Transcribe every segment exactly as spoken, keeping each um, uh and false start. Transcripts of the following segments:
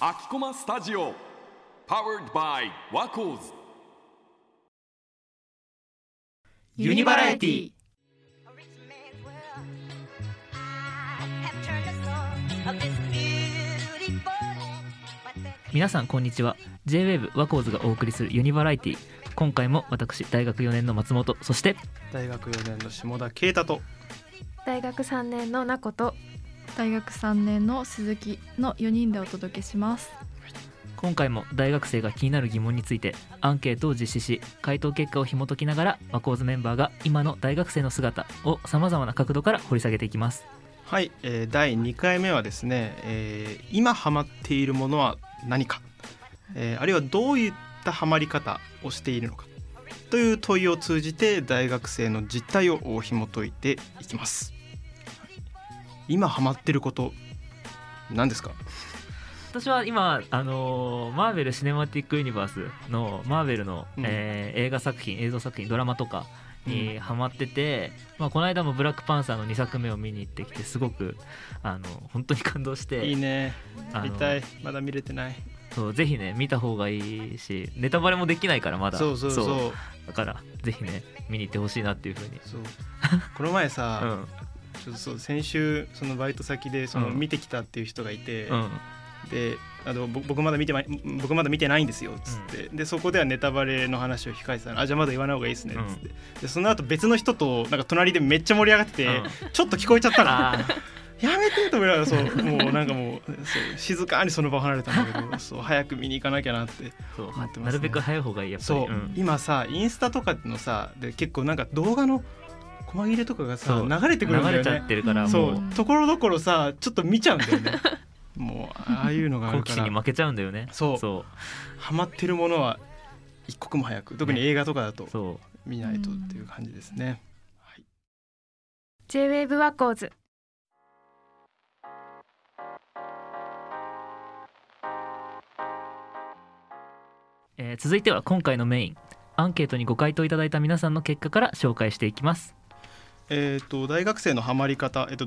Akikoma Studio Powered by Wacoos ユニバラエティ。皆さんこんにちは。 J-ウェーブ Wacoos がお送りするユニバラエティ。今回も私大学よねんの松本、そして大学よねんの下田圭太と大学さんねんのなこと大学さんねんの鈴木のよにんでお届けします。今回も大学生が気になる疑問についてアンケートを実施し、回答結果を紐解きながらWacoosメンバーが今の大学生の姿をさまざまな角度から掘り下げていきます。はい、えー、だいにかいめはですね、えー、今ハマっているものは何か、えー、あるいはどういったハマり方をしているのかという問いを通じて大学生の実態を紐解いていきます。今ハマってること何ですか？私は今あのマーベルシネマティックユニバースのマーベルの、うんえー、映画作品、映像作品、ドラマとかにハマってて、うんまあ、この間もブラックパンサーのにさくめを見に行ってきて、すごくあの本当に感動して。いいね、見たい、まだ見れてない。そう、ぜひね見た方がいいし、ネタバレもできないからまだ。そうそうそう、そうだからぜひね見に行ってほしいなっていうふうに。そうこの前さ、うんちょっとそう先週そのバイト先でその見てきたっていう人がいて、うん、であの僕まだ見てま僕まだ見てないんですよっつって、うん、でそこではネタバレの話を控えてたの。あじゃあまだ言わない方がいいですねっつって、うん、でその後別の人となんか隣でめっちゃ盛り上がってて、うん、ちょっと聞こえちゃったなやめてと思いながら、そうもうなんかもうそう静かにその場を離れたんだけどそう早く見に行かなきゃなって思ってます、ね、なるべく早い方がいいやっぱり。そう、うん、今さインスタとかのさで結構なんか動画の細切れとかがさ流れてくるんだよね。流れちゃってるからもうところどころさちょっと見ちゃうんだよねもうああいうのがあるから好奇心に負けちゃうんだよね。そうそうハマってるものは一刻も早く、特に映画とかだと見ないとっていう感じですね。はい、J-ウェーブ Wacoos。えー、続いては今回のメインアンケートにご回答いただいた皆さんの結果から紹介していきます。えー、と大学生のハマり方、えー、と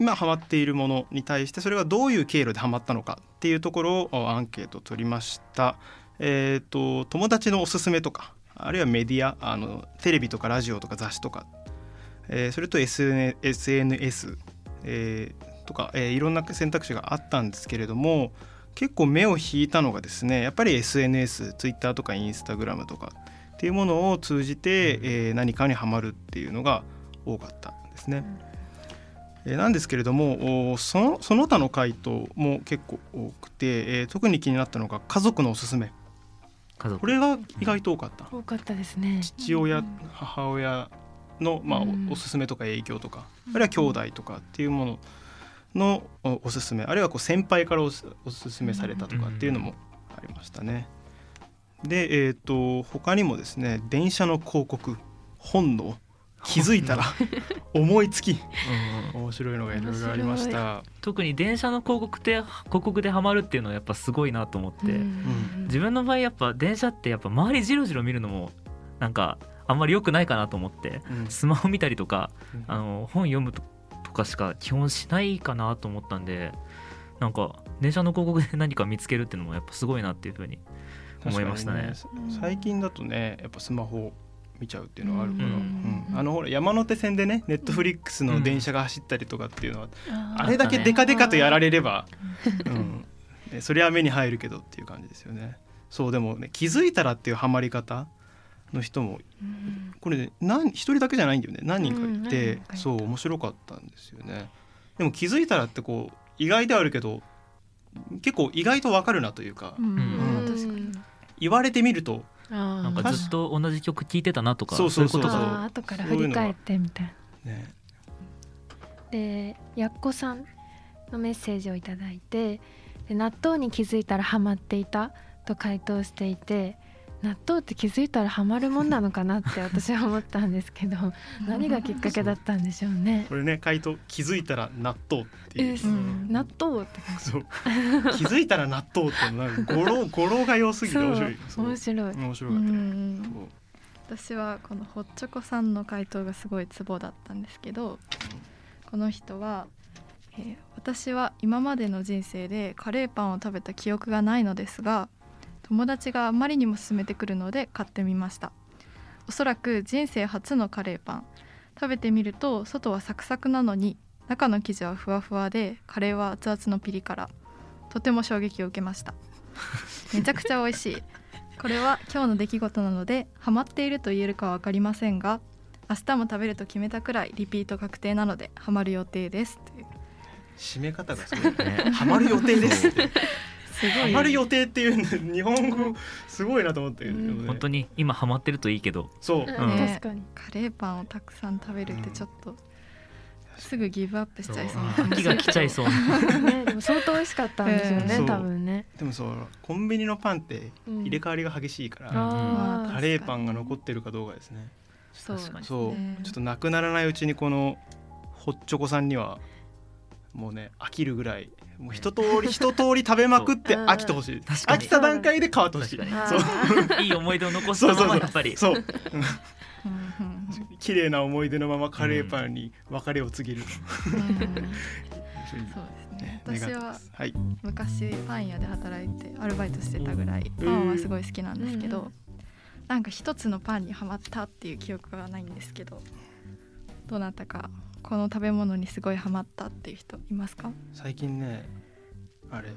今ハマっているものに対してそれがどういう経路でハマったのかっていうところをアンケート取りました。えー、と友達のおすすめとか、あるいはメディア、あのテレビとかラジオとか雑誌とか、えー、それと エスエヌエス、えー、とか、えー、いろんな選択肢があったんですけれども、結構目を引いたのがですね、やっぱり エスエヌエス、Twitter とか Instagram とかっていうものを通じて、えー、何かにハマるっていうのが多かったんですね。えー、なんですけれどもその、その他の回答も結構多くて、えー、特に気になったのが家族のおすすめ。家族これが意外と多かった、うん、多かったですね。父親母親の、まあ、うん、おすすめとか影響とか、あるいは兄弟とかっていうもののおすすめ、あるいはこう先輩からおすすめされたとかっていうのもありましたね。で、えー、と他にもですね、電車の広告、本能、気づいたら思いつき面白いのがいろいろありました。特に電車の広告で広告でハマるっていうのはやっぱすごいなと思って、自分の場合やっぱ電車ってやっぱ周りじろじろ見るのもなんかあんまり良くないかなと思って、うん、スマホ見たりとか、うん、あの本読むととかしか基本しないかなと思ったんで、なんか電車の広告で何か見つけるっていうのもやっぱすごいなっていうふうに思いました ね, ね最近だとねやっぱスマホ見ちゃうっていうのがあるから、うんうん、あのほら山手線でねNetflixの電車が走ったりとかっていうのは、うん、あれだけデカデカとやられれば、うんね、それは目に入るけどっていう感じですよね。そうでもね、気づいたらっていうハマり方の人もこれ一人だけじゃないんだよね、何人かいて、うん、そう面白かったんですよね。でも気づいたらってこう意外ではあるけど結構意外と分かるなというか、うんうん、確かに言われてみるとなんかずっと同じ曲聴いてたなとか、そういうことが後から振り返ってみたいな、ね、でやっこさんのメッセージをいただいて、で納豆に気づいたらハマっていたと回答していて、納豆って気づいたらハマるもんなのかなって私は思ったんですけど何がきっかけだったんでしょうね。これね、回答気づいたら納豆っていう、うん、納豆ってそう気づいたら納豆ってなんか語呂、語呂が良すぎて面白い。そう、面白い、面白かった、ね、そう。私はこのほっちょこさんの回答がすごいツボだったんですけど、この人は、えー、私は今までの人生でカレーパンを食べた記憶がないのですが、友達があまりにも勧めてくるので買ってみました。おそらく人生初のカレーパン。食べてみると外はサクサクなのに中の生地はふわふわで、カレーは熱々のピリ辛。とても衝撃を受けました。めちゃくちゃ美味しい。これは今日の出来事なのでハマっていると言えるかは分かりませんが、明日も食べると決めたくらいリピート確定なのでハマる予定です、という締め方がすごいね。ハマる予定ですってすごい、ね、ハマる予定っていう日本語すごいなと思って、うん、本当に今ハマってるといいけど、そう、うん、確かにカレーパンをたくさん食べるってちょっと、うん、すぐギブアップしちゃいそうな感じが来ちゃいそうね。でも相当美味しかったんですよね、えー、多分ね。でもそう、コンビニのパンって入れ替わりが激しいから、うん、カレーパンが残ってるかどうかですね。そうですね。そう、ちょっとなくならないうちにこのホッチョコさんにはもうね、飽きるぐらい、もう一通り一通り食べまくって飽きてほしい。飽きた段階で変わってほしい。そういい思い出を残したままやっぱりそうそうそうそう綺麗な思い出のままカレーパンに別れを告げる、うんうん、そうですね。私は昔パン屋で働いてアルバイトしてたぐらいパンはすごい好きなんですけど、なんか一つのパンにハマったっていう記憶はないんですけど、どなたかこの食べ物にすごいハマったっていう人いますか？最近ね、あれ、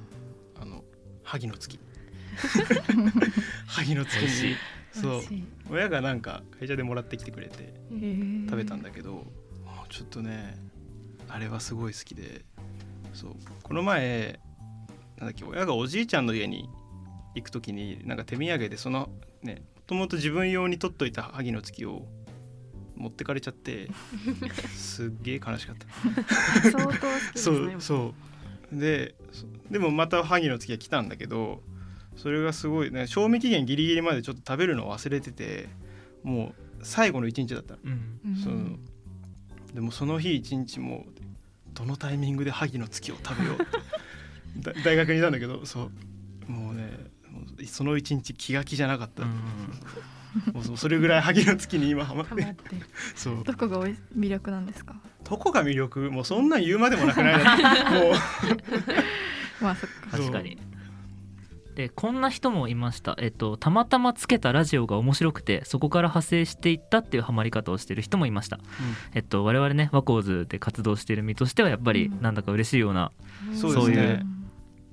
あの萩の月萩の月にそう、親がなんか会社でもらってきてくれて食べたんだけど、ちょっとねあれはすごい好きで、そう、この前なんだっけ、親がおじいちゃんの家に行くときになんか手土産でそのね、もともと自分用に取っといた萩の月を持ってかれちゃってすっげえ悲しかった相当好きですね。そうそうで、でもまた萩の月が来たんだけど、それがすごいね、賞味期限ギリギリまでちょっと食べるの忘れてて、もう最後の一日だった、うん、そのでもその日一日もどのタイミングで萩の月を食べようって大学にいたんだけど、そうもうね、その一日気が気じゃなかった、うんもうそれぐらい萩の月に今ハマってるそう。どこが魅力なんですか？どこが魅力？もうそんなん言うまでもなくないもうまあそっか、確かに。でこんな人もいました、えっと、たまたまつけたラジオが面白くてそこから派生していったっていうハマり方をしている人もいました、うん、えっと、我々ねWacoosで活動している身としてはやっぱりなんだか嬉しいような、うん、そういう、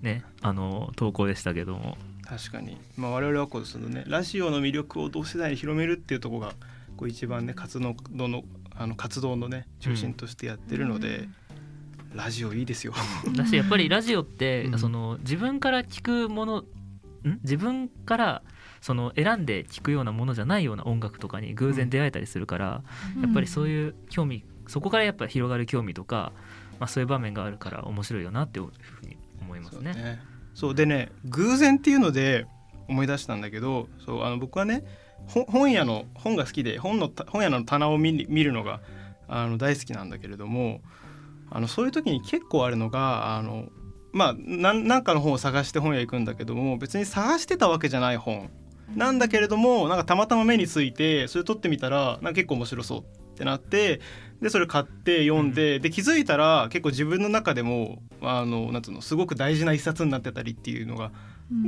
ね、あの投稿でしたけども、確かに、まあ、我々Wacoosのねラジオの魅力を同世代に広めるっていうところがこう一番ね活動の、あの活動のね中心としてやってるので、うんうん、ラジオいいですよ。だしやっぱりラジオって、うん、その自分から聞くものん自分からその選んで聞くようなものじゃないような音楽とかに偶然出会えたりするから、うん、やっぱりそういう興味、そこからやっぱり広がる興味とか、まあ、そういう場面があるから面白いよなっていうふうに思いますね。そうね。そうでね、偶然っていうので思い出したんだけど、そうあの僕はね本屋の本が好きで 本, の本屋の棚を 見, 見るのがあの大好きなんだけれども、あのそういう時に結構あるのが、あの、まあ、ななんかの本を探して本屋行くんだけども、別に探してたわけじゃない本なんだけれども、なんかたまたま目についてそれ撮ってみたらなんか結構面白そうってなって、でそれ買って読んで、で気づいたら結構自分の中でもあのなんつうのすごく大事な一冊になってたりっていうのが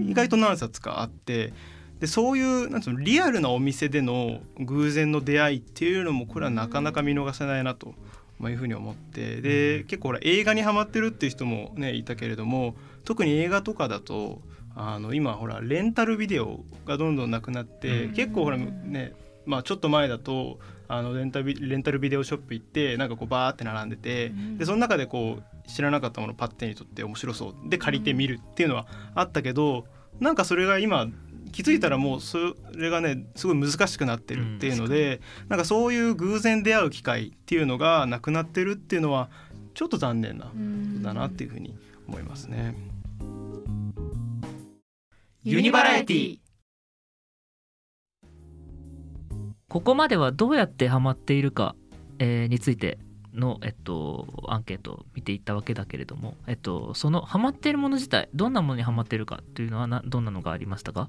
意外と何冊かあって、でそういうなんつうのリアルなお店での偶然の出会いっていうのもこれはなかなか見逃せないなと。まあ、いうふうに思ってで結構ほら映画にハマってるっていう人もねいたけれども、特に映画とかだとあの今ほらレンタルビデオがどんどんなくなって、うん、結構ほらね、まあ、ちょっと前だとあのレンタルビ、レンタルビデオショップ行ってなんかこうバーって並んでて、うん、でその中でこう知らなかったものをパッてに撮って面白そうで借りてみるっていうのはあったけど、なんかそれが今気づいたらもうそれがねすごい難しくなってるっていうので、うん、なんかそういう偶然出会う機会っていうのがなくなってるっていうのはちょっと残念なことだなっていうふうに思いますね。ユニバラエティ、ここまではどうやってハマっているか、えー、についての、えっと、アンケートを見ていったわけだけれども、えっと、そのハマっているもの自体どんなものにハマっているかというのはなどんなのがありましたか？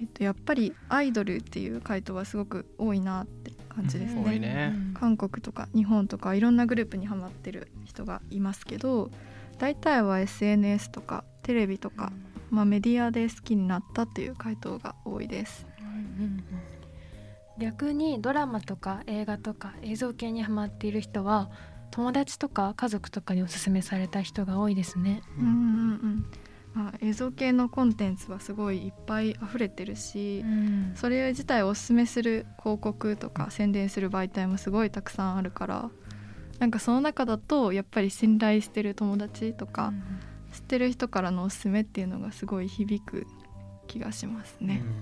えっと、やっぱりアイドルっていう回答はすごく多いなって、感じですね、うん、多いね。韓国とか日本とかいろんなグループにハマってる人がいますけど、大体は エスエヌエス とかテレビとか、まあ、メディアで好きになったっていう回答が多いです、うんうん、逆にドラマとか映画とか映像系にハマっている人は友達とか家族とかにおすすめされた人が多いですね、うんうんうんまあ、映像系のコンテンツはすごいいっぱい溢れてるし、うん、それ自体をおすすめする広告とか宣伝する媒体もすごいたくさんあるから、なんかその中だとやっぱり信頼してる友達とか、うん、知ってる人からのおすすめっていうのがすごい響く気がしますね、うん、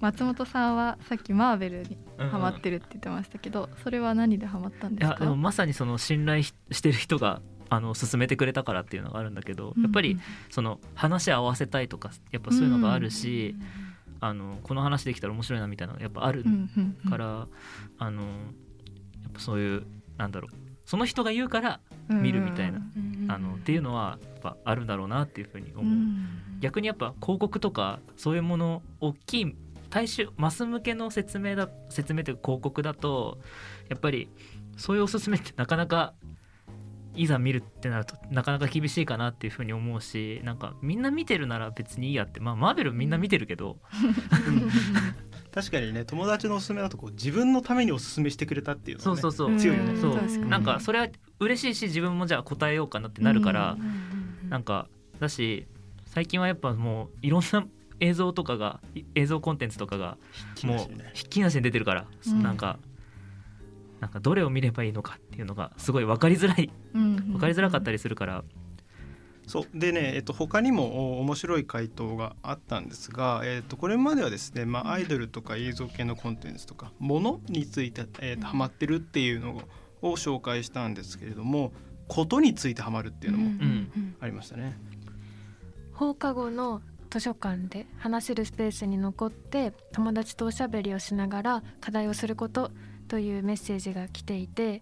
松本さんはさっきマーベルにハマってるって言ってましたけど、それは何でハマったんですか？いやでもまさにその信頼してる人があの勧めてくれたからっていうのがあるんだけど、やっぱりその話合わせたいとかやっぱそういうのがあるし、うん、あのこの話できたら面白いなみたいなのがやっぱあるから、うんうんうん、あのやっぱそういうなんだろうその人が言うから見るみたいな、うん、あのっていうのはやっぱあるんだろうなっていうふうに思う、うん、逆にやっぱ広告とかそういうもの大きい大衆マス向けの説明だ説明というか広告だとやっぱりそういうおすすめってなかなかいざ見るってなるとなかなか厳しいかなっていうふうに思うし、なんかみんな見てるなら別にいいやって、まあ、マーベルみんな見てるけど確かにね、友達のおすすめだとこう自分のためにおすすめしてくれたっていうのが、ね、そうそうそう強いよね。そう、なんかそれは嬉しいし自分もじゃあ答えようかなってなるから、なんかだし最近はやっぱもういろんな映像とかが映像コンテンツとかがもうひっきりなしに出てるから、うん、なんかなんかどれを見ればいいのかっていうのがすごい分かりづらい、うんうん、分かりづらかったりするから。そうでね、えっと、他にも面白い回答があったんですが、えっと、これまではですね、まあ、アイドルとか映像系のコンテンツとかものについて、えっと、ハマってるっていうのを紹介したんですけれども、ことについてハマるっていうのもありましたね、うんうん、放課後の図書館で話せるスペースに残って友達とおしゃべりをしながら課題をすることというメッセージが来ていて、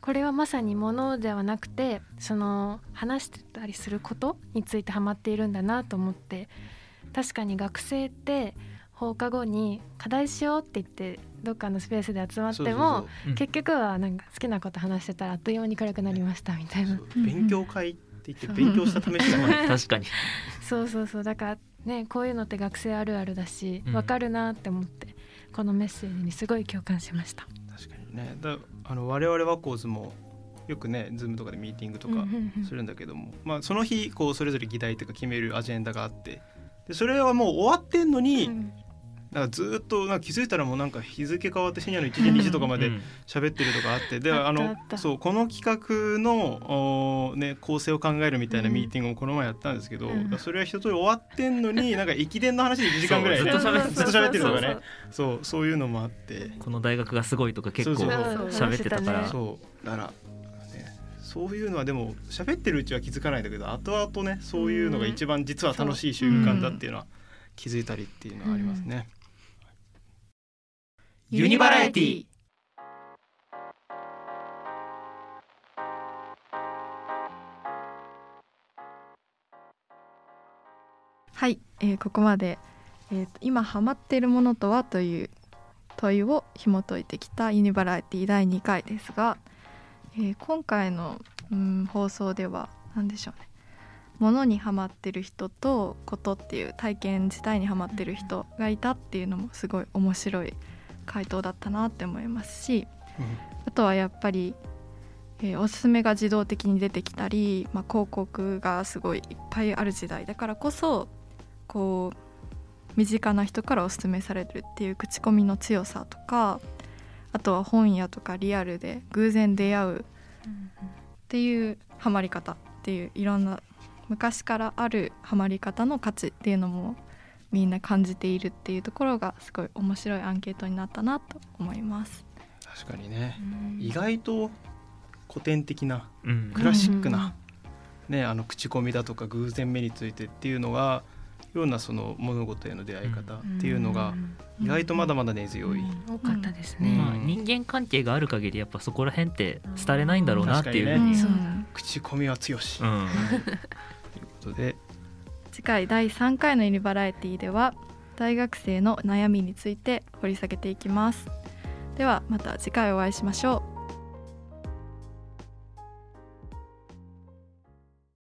これはまさにものではなくてその話してたりすることについてハマっているんだなと思って、確かに学生って放課後に課題しようって言ってどっかのスペースで集まっても、そうそうそう、うん、結局はなんか好きなこと話してたらあっという間に暗くなりましたみたいな、勉強会って言って勉強したためしかない確かにそうそうそう、だからねこういうのって学生あるあるだし分かるなって思って、うん、このメッセージにすごい共感しました。確かにね、だあの我々Wacoosもよくね Zoom とかでミーティングとかするんだけども、うんうんうん、まあ、その日こうそれぞれ議題とか決めるアジェンダがあって、でそれはもう終わってんのに、うん、なんかずっとなんか気づいたらもうなんか日付変わって深夜のいちじにじとかまで喋ってるとかあって、うんうん、であのそうこの企画の、ね、構成を考えるみたいなミーティングもこの前やったんですけど、うん、それは一通り終わってんのになんか駅伝の話でいちじかんぐらい、ね、ずっと喋ってるとかね、そうそういうのもあって、この大学がすごいとか結構喋ってたから、そうだからそういうのはでも喋ってるうちは気づかないんだけど、後々ねそういうのが一番実は楽しい瞬間だっていうのは気づいたりっていうのはありますね、うん、ユニバラエティ。はい、えー、ここまで、えー、今ハマっているものとはという問いを紐解いてきたユニバラエティだいにかいですが、えー、今回の、うん、放送では何でしょうね、ものにハマってる人とことっていう体験自体にハマってる人がいたっていうのもすごい面白い回答だったなって思いますし、うん、あとはやっぱり、えー、おすすめが自動的に出てきたり、まあ、広告がすごいいっぱいある時代だからこそこう身近な人からおすすめされるっていう口コミの強さとか、あとは本屋とかリアルで偶然出会うっていうハマり方っていういろんな昔からあるハマり方の価値っていうのもみんな感じているっていうところがすごい面白いアンケートになったなと思います。確かにね、意外と古典的な、うん、クラシックな、うんね、あの口コミだとか偶然目についてっていうのがようなその物事への出会い方っていうのが意外とまだまだ根強い、うんうんうん、多かったですね、うんまあ、人間関係がある限りやっぱそこら辺って廃れないんだろうなっていう、うんねうん、口コミは強し、うん、ということで次回だいさんかいのユニバラエティでは大学生の悩みについて掘り下げていきます。ではまた次回お会いしましょう。